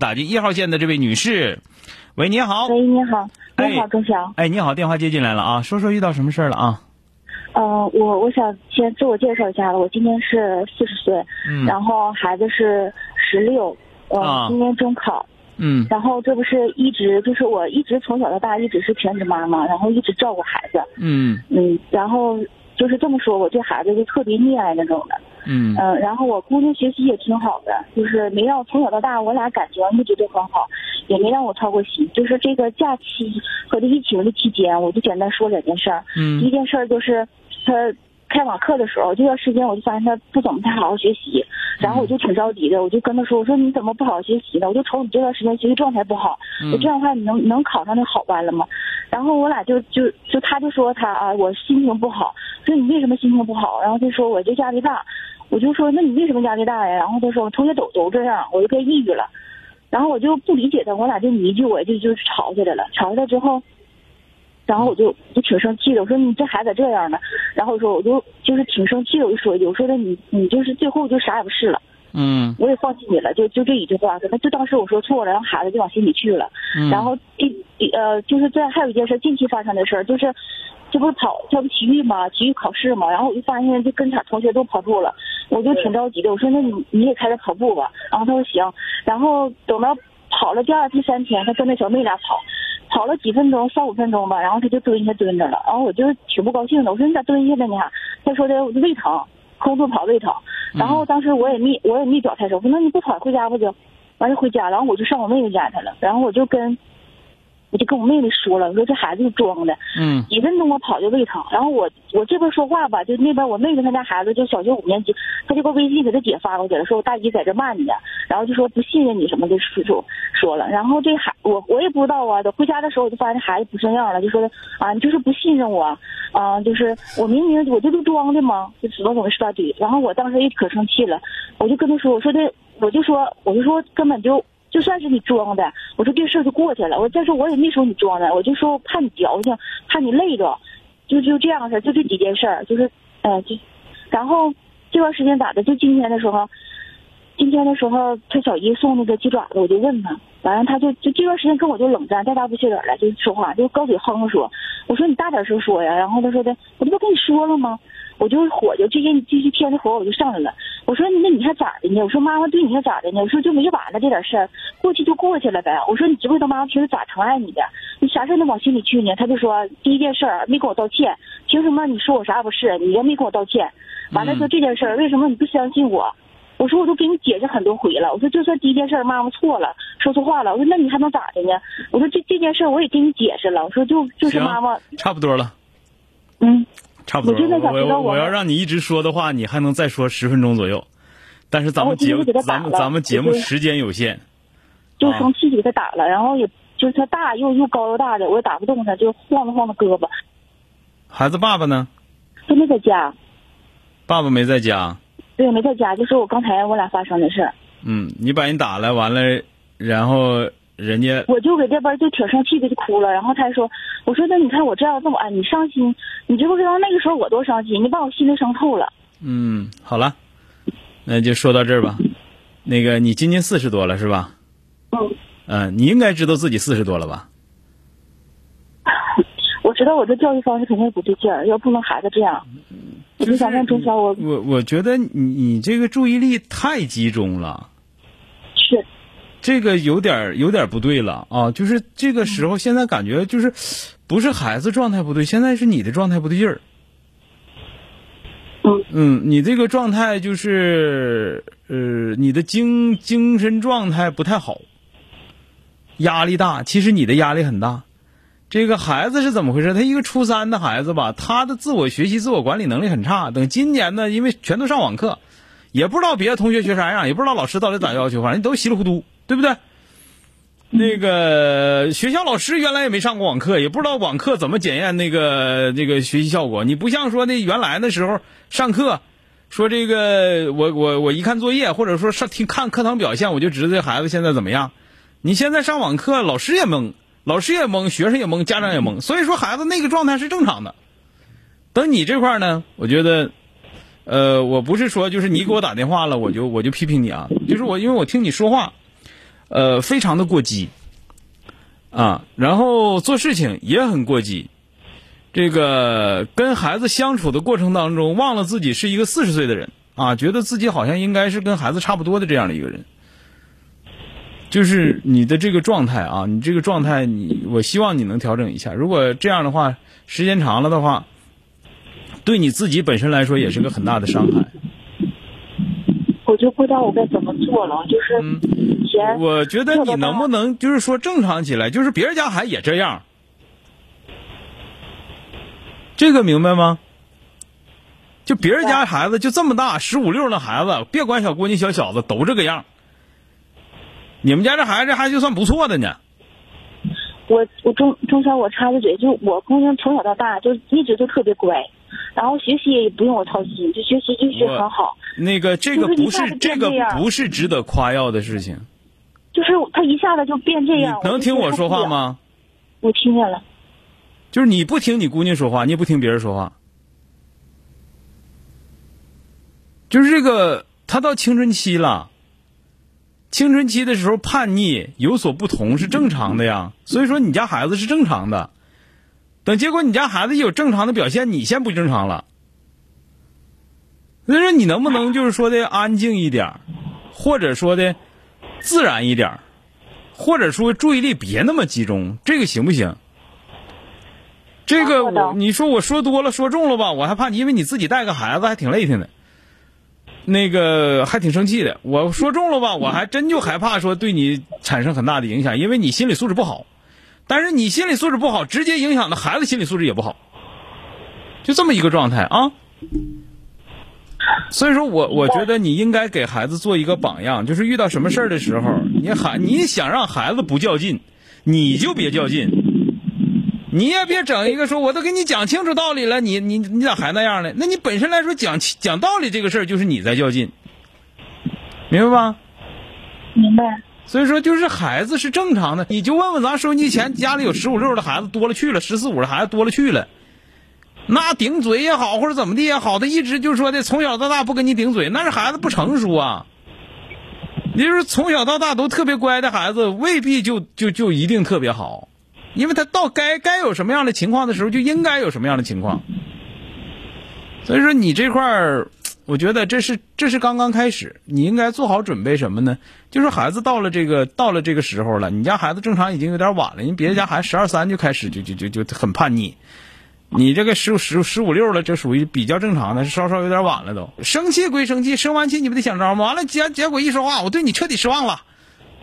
打进一号线的这位女士，喂，你好。喂，你好。你好，钟晓。哎，你好，电话接进来了啊，说说遇到什么事了啊？我想先自我介绍一下了，我今年是40岁，然后孩子是16，今年中考，然后这不是一直就是我一直从小到大一直是全职妈妈，然后一直照顾孩子，然后就是这么说，我对孩子就特别溺爱那种的。然后我姑娘学习也挺好的，就是没让从小到大我俩感情一直都很好，也没让我操过心。就是这个假期和这疫情的期间，我就简单说2件事儿。第一件事儿就是他开网课的时候，这段时间我就发现他不怎么太好好学习，然后我就挺着急的，我就跟他说，我说你怎么不好好学习呢？我就瞅你这段时间学习状态不好，我这样的话你能考上那好班了吗？然后我俩就他就说他啊，我心情不好，说你为什么心情不好？然后就说我这压力大。我就说那你为什么压力大呀？然后他说我同学都这样，我就变抑郁了。然后我就不理解他，我俩就你一句我就吵起来了。吵起来之后，然后我就挺生气的，我说你这孩子这样的。然后说我就是挺生气的，我就说一句，我说的你就是最后就啥也不是了。我也放弃你了，就这一句话，可能就当时我说错了，然后孩子就往心里去了。然后就是这还有一件事，近期发生的事儿，就是这不是体育嘛，体育考试嘛，然后我就发现就跟他同学都跑步了，我就挺着急的，我说那你也开始跑步吧，然后他说行，然后等到跑了第二第三天，他跟那小妹俩跑了几分钟，3-5分钟吧，然后他就蹲下了，然后我就挺不高兴的，我说你咋蹲下了呢？他说的胃疼，空腹跑胃疼。然后当时我也没表态说，我说那你不跑回家不就完了回家，然后我就上我妹妹家去了，然后我就跟我妹妹说了，我说这孩子就装的，几分钟我跑就胃疼。然后我这边说话吧，就那边我妹妹她家孩子就小学5年级，她就把微信给她姐发过去了，说我大姨在这骂你呢，然后就说不信任你什么的说了。然后这我也不知道啊，等回家的时候我就发现这孩子不这样了，就说啊你就是不信任我啊，就是我明明我这都装的嘛，就怎么是他对。然后我当时也可生气了，我就跟她说，我说这我就说根本就算是你装的，我说这事就过去了。我再说我也没说你装的，我就说怕你矫情，怕你累着，就这样式，就这几件事儿，就是然后这段时间咋的？就今天的时候，他小姨送那个鸡爪子，我就问他，完了他就这段时间跟我就冷战，带大不血脸了，就说话就高嘴哼哼说，我说你大点声说呀。然后他说的，我这不跟你说了吗？我就火就这些继续添的火我就上来了，我说那你还咋的呢？我说妈妈对你还咋的呢？我说就没完了，这点事儿过去就过去了呗。我说你知不知道妈妈平时咋疼爱你的？你啥事儿能往心里去呢？他就说第一件事没跟我道歉，凭什么你说我啥不是？你也没跟我道歉，完了说这件事儿为什么你不相信我？我说我都给你解释很多回了，我说就算第一件事妈妈错了，说错话了，我说那你还能咋的呢？我说这件事我也给你解释了，我说就是妈妈差不多了，差不多。我要让你一直说的话，你还能再说10分钟左右，但是咱们节目时间有限，就生气给他打了，然后也就是他大又高又大的，我也打不动他，就晃了晃他胳膊。孩子爸爸呢？他没在家。爸爸没在家。对，没在家，就是我刚才我俩发生的事。你把人打来完了，然后。人家我就给这边就挺生气的，就哭了。然后他还说，我说那你看我这样那么爱你，伤心，你知不知道那个时候我多伤心？你把我心里伤透了。好了，那就说到这儿吧。那个你今年40多了是吧？你应该知道自己40多了吧？我知道我这教育方式肯定不对劲儿，要不能孩子这样。我就想问钟晓，我觉得你这个注意力太集中了。是。这个有点不对了啊！就是这个时候，现在感觉就是不是孩子状态不对，现在是你的状态不对劲儿。你这个状态就是你的精神状态不太好，压力大。其实你的压力很大。这个孩子是怎么回事？他一个初3的孩子吧，他的自我学习、自我管理能力很差。等今年呢，因为全都上网课。也不知道别的同学学啥样，也不知道老师到底咋要求，反正都稀里糊涂，对不对？那个学校老师原来也没上过网课，也不知道网课怎么检验这个学习效果。你不像说那原来的时候上课，说这个我一看作业，或者说看课堂表现，我就知道这孩子现在怎么样。你现在上网课，老师也懵，学生也懵，家长也懵，所以说孩子那个状态是正常的。等你这块呢，我觉得，我不是说就是你给我打电话了，我就批评你啊，就是因为我听你说话。非常的过激啊，然后做事情也很过激，这个跟孩子相处的过程当中，忘了自己是一个40岁的人啊，觉得自己好像应该是跟孩子差不多的这样的一个人。就是你的这个状态啊，你这个状态我希望你能调整一下。如果这样的话，时间长了的话，对你自己本身来说也是个很大的伤害。我就不知道我该怎么做了，就是以前、我觉得你能不能就是说正常起来，就是别人家孩子也这样，这个明白吗？就别人家孩子就这么大15、16的孩子，别管小姑娘小小子都这个样，你们家这孩子还就算不错的呢。我中间我插个嘴，就我姑娘从小到大就一直都特别乖，然后学习也不用我操心，就学习就学很好。这个不是值得夸耀的事情。就是他一下子就变这样。能听我说话吗？我听见了。就是你不听你姑娘说话，你也不听别人说话。就是这个，他到青春期了。青春期的时候叛逆有所不同是正常的呀，所以说你家孩子是正常的，等结果你家孩子有正常的表现，你先不正常了。所以说你能不能就是说的安静一点，或者说的自然一点，或者说注意力别那么集中，这个行不行？这个你说我说多了说重了吧，我还怕你，因为你自己带个孩子还挺累挺的，那个还挺生气的，我说重了吧，我还真就害怕说对你产生很大的影响，因为你心理素质不好，但是你心理素质不好，直接影响的孩子心理素质也不好，就这么一个状态啊。所以说我觉得你应该给孩子做一个榜样，就是遇到什么事儿的时候，你想让孩子不较劲，你就别较劲，你也别整一个说我都给你讲清楚道理了，你咋还那样呢？那你本身来说讲道理这个事儿就是你在较劲，明白吗？明白。所以说就是孩子是正常的，你就问问咱收音机前家里有15、16的孩子多了去了，14、15的孩子多了去了，那顶嘴也好或者怎么地也好，他一直就说的从小到大不跟你顶嘴，那是孩子不成熟啊。你就是从小到大都特别乖的孩子，未必就一定特别好。因为他到该有什么样的情况的时候，就应该有什么样的情况。所以说你这块儿，我觉得这是刚刚开始，你应该做好准备什么呢？就是孩子到了这个时候了，你家孩子正常已经有点晚了，你别家孩子12、13就开始就很叛逆，你这个15、16了，这属于比较正常的，稍有点晚了都。生气归生气，生完气你不得想招吗？完了结果一说话，我对你彻底失望了。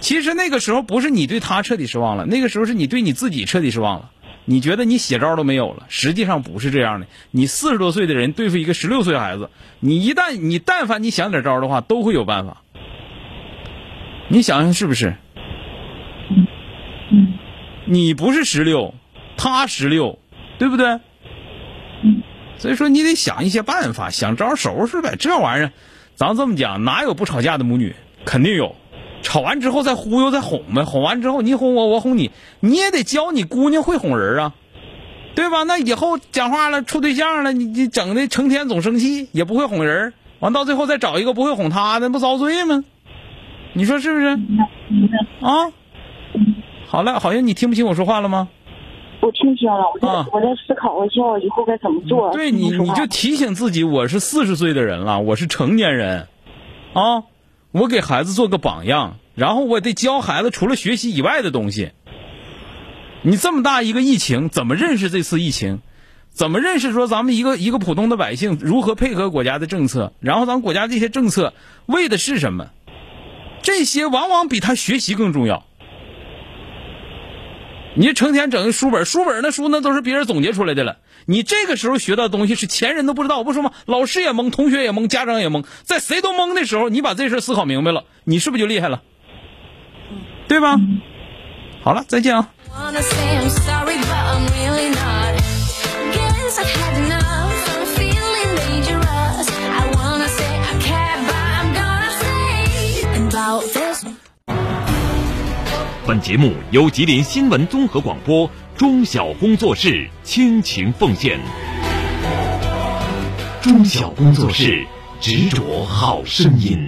其实那个时候不是你对他彻底失望了，那个时候是你对你自己彻底失望了，你觉得你写招都没有了，实际上不是这样的。你40多岁的人对付一个16岁孩子，你但凡你想点招的话，都会有办法。你想想是不是？你不是16，他16，对不对？所以说你得想一些办法，想招收拾呗。这玩意儿，咱这么讲，哪有不吵架的母女？肯定有。吵完之后再忽悠再哄呗，哄完之后你哄我，我哄你，你也得教你姑娘会哄人啊，对吧？那以后讲话了处对象了，你整的成天总生气也不会哄人，完到最后再找一个不会哄他的，不遭罪吗？你说是不是啊？好了，好像你听不清我说话了吗？我听清了，我在思考一下我以后该怎么做。对，你就提醒自己，我是40岁的人了，我是成年人啊，我给孩子做个榜样，然后我得教孩子除了学习以外的东西。你这么大一个疫情，怎么认识这次疫情？怎么认识说咱们一个普通的百姓如何配合国家的政策？然后咱们国家这些政策为的是什么？这些往往比他学习更重要。你成天整个书本，书本那书那都是别人总结出来的了。你这个时候学到的东西是前人都不知道，我不说吗？老师也懵，同学也懵，家长也懵，在谁都懵的时候，你把这事思考明白了，你是不是就厉害了？对吧？好了，再见啊。本节目由吉林新闻综合广播中小工作室倾情奉献。中小工作室，执着好声音。